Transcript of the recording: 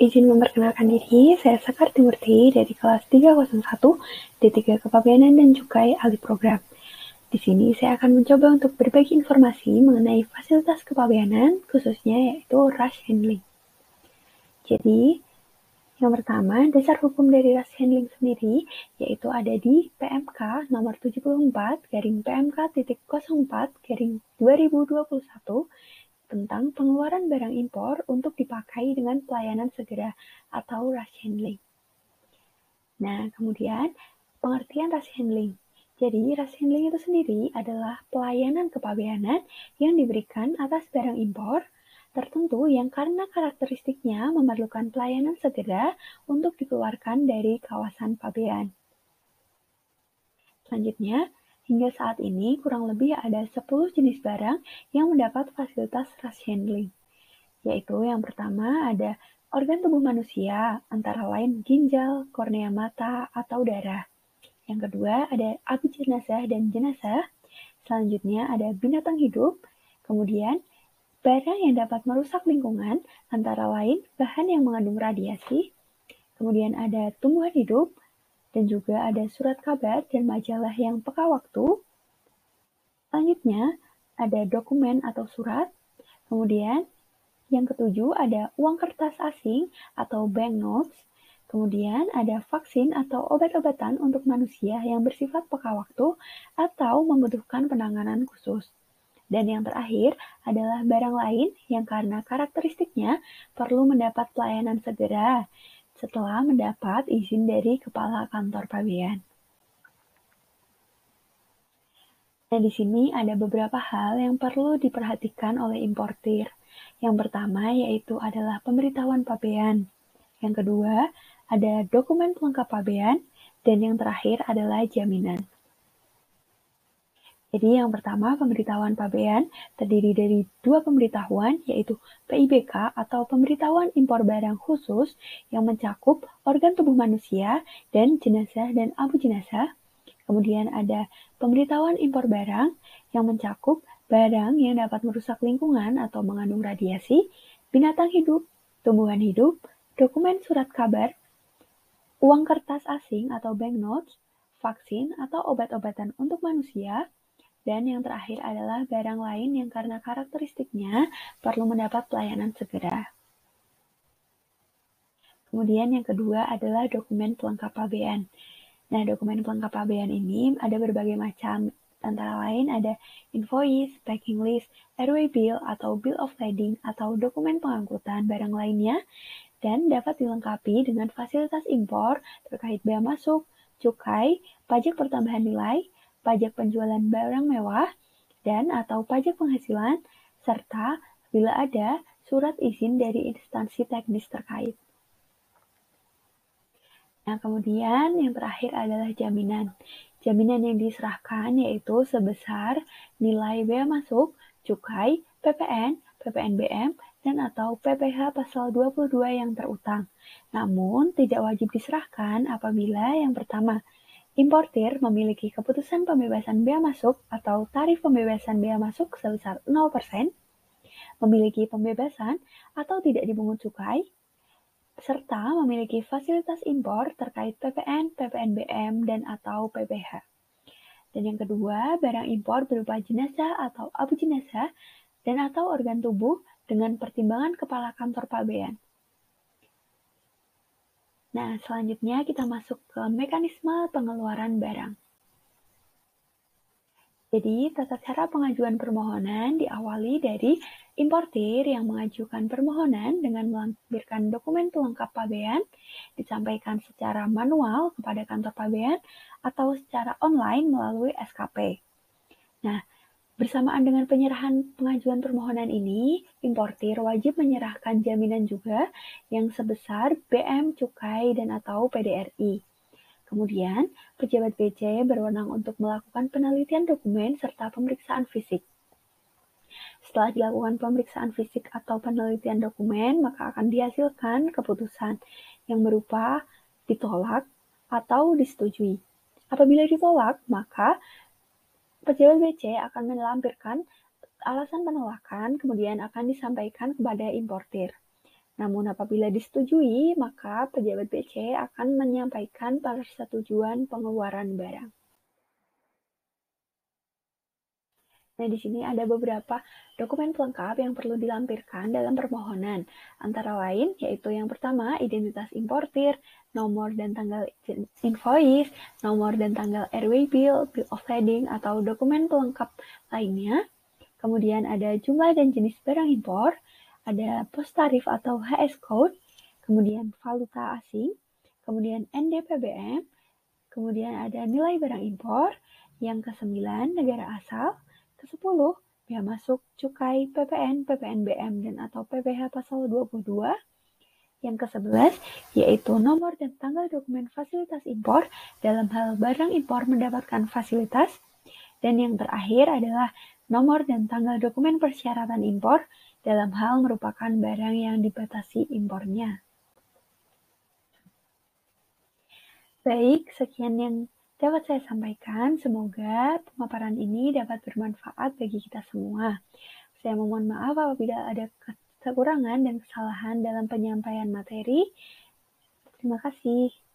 Izin memperkenalkan diri, saya Sekar Timurti dari kelas 301 D3 Kepabeanan dan Cukai Alih Program. Di sini saya akan mencoba untuk berbagi informasi mengenai fasilitas kepabeanan, khususnya yaitu Rush Handling. Jadi, yang pertama, dasar hukum dari Rush Handling sendiri, yaitu ada di PMK nomor 74-PMK.04/2021, tentang pengeluaran barang impor untuk dipakai dengan pelayanan segera atau rush handling. Nah, kemudian pengertian rush handling. Jadi, rush handling itu sendiri adalah pelayanan kepabeanan yang diberikan atas barang impor tertentu yang karena karakteristiknya memerlukan pelayanan segera untuk dikeluarkan dari kawasan pabean. Selanjutnya, hingga saat ini, kurang lebih ada 10 jenis barang yang mendapat fasilitas rush handling. Yaitu yang pertama ada organ tubuh manusia, antara lain ginjal, kornea mata, atau darah. Yang kedua ada abi jenazah dan jenazah. Selanjutnya ada binatang hidup. Kemudian barang yang dapat merusak lingkungan, antara lain bahan yang mengandung radiasi. Kemudian ada tumbuhan hidup. Dan juga ada surat kabar dan majalah yang peka waktu. Selanjutnya, ada dokumen atau surat. Kemudian, yang ketujuh ada uang kertas asing atau banknotes. Kemudian, ada vaksin atau obat-obatan untuk manusia yang bersifat peka waktu atau membutuhkan penanganan khusus. Dan yang terakhir adalah barang lain yang karena karakteristiknya perlu mendapat pelayanan segera setelah mendapat izin dari Kepala Kantor Pabean. Nah, di sini ada beberapa hal yang perlu diperhatikan oleh importir. Yang pertama yaitu adalah pemberitahuan pabean. Yang kedua, ada dokumen pelengkap pabean. Dan yang terakhir adalah jaminan. Jadi yang pertama, pemberitahuan pabean terdiri dari dua pemberitahuan, yaitu PIBK atau pemberitahuan impor barang khusus yang mencakup organ tubuh manusia dan jenazah dan abu jenazah. Kemudian ada pemberitahuan impor barang yang mencakup barang yang dapat merusak lingkungan atau mengandung radiasi, binatang hidup, tumbuhan hidup, dokumen surat kabar, uang kertas asing atau banknotes, vaksin atau obat-obatan untuk manusia. Dan yang terakhir adalah barang lain yang karena karakteristiknya perlu mendapat pelayanan segera. Kemudian yang kedua adalah dokumen pelengkap pabean. Nah, dokumen pelengkap pabean ini ada berbagai macam. Antara lain ada invoice, packing list, airway bill atau bill of lading atau dokumen pengangkutan barang lainnya. Dan dapat dilengkapi dengan fasilitas impor terkait bea masuk, cukai, pajak pertambahan nilai, pajak penjualan barang mewah, dan atau pajak penghasilan, serta bila ada surat izin dari instansi teknis terkait. Nah, kemudian yang terakhir adalah jaminan. Jaminan yang diserahkan yaitu sebesar nilai bea masuk, cukai, PPN, PPnBM, dan atau PPH pasal 22 yang terutang. Namun, tidak wajib diserahkan apabila yang pertama, importir memiliki keputusan pembebasan bea masuk atau tarif pembebasan bea masuk sebesar 0%, memiliki pembebasan atau tidak dipungut cukai, serta memiliki fasilitas impor terkait PPN, PPnBM, dan atau PPH. Dan yang kedua, barang impor berupa jenazah atau abu jenazah dan atau organ tubuh dengan pertimbangan Kepala Kantor Pabean. Nah, selanjutnya kita masuk ke mekanisme pengeluaran barang. Jadi, tata cara pengajuan permohonan diawali dari importir yang mengajukan permohonan dengan melampirkan dokumen pelengkap pabean, disampaikan secara manual kepada kantor pabean, atau secara online melalui SKP. Nah, bersamaan dengan penyerahan pengajuan permohonan ini, importir wajib menyerahkan jaminan juga yang sebesar BM, cukai, dan atau PDRI. Kemudian, pejabat BC berwenang untuk melakukan penelitian dokumen serta pemeriksaan fisik. Setelah dilakukan pemeriksaan fisik atau penelitian dokumen, maka akan dihasilkan keputusan yang berupa ditolak atau disetujui. Apabila ditolak, maka pejabat BC akan melampirkan alasan penolakan, kemudian akan disampaikan kepada importir. Namun apabila disetujui, maka pejabat BC akan menyampaikan persetujuan pengeluaran barang. Nah, di sini ada beberapa dokumen pelengkap yang perlu dilampirkan dalam permohonan. Antara lain, yaitu yang pertama, identitas importir, nomor dan tanggal invoice, nomor dan tanggal airway bill, bill of lading, atau dokumen pelengkap lainnya. Kemudian ada jumlah dan jenis barang impor, ada pos tarif atau HS Code, kemudian valuta asing, kemudian NDPBM, kemudian ada nilai barang impor, yang ke-9 negara asal, ke-10, biaya masuk, cukai, PPN, PPnBM, dan atau PPH pasal 22. Yang ke-11, yaitu nomor dan tanggal dokumen fasilitas impor dalam hal barang impor mendapatkan fasilitas. Dan yang terakhir adalah nomor dan tanggal dokumen persyaratan impor dalam hal merupakan barang yang dibatasi impornya. Baik, sekian yang dapat saya sampaikan, semoga pemaparan ini dapat bermanfaat bagi kita semua. Saya mohon maaf apabila ada kekurangan dan kesalahan dalam penyampaian materi. Terima kasih.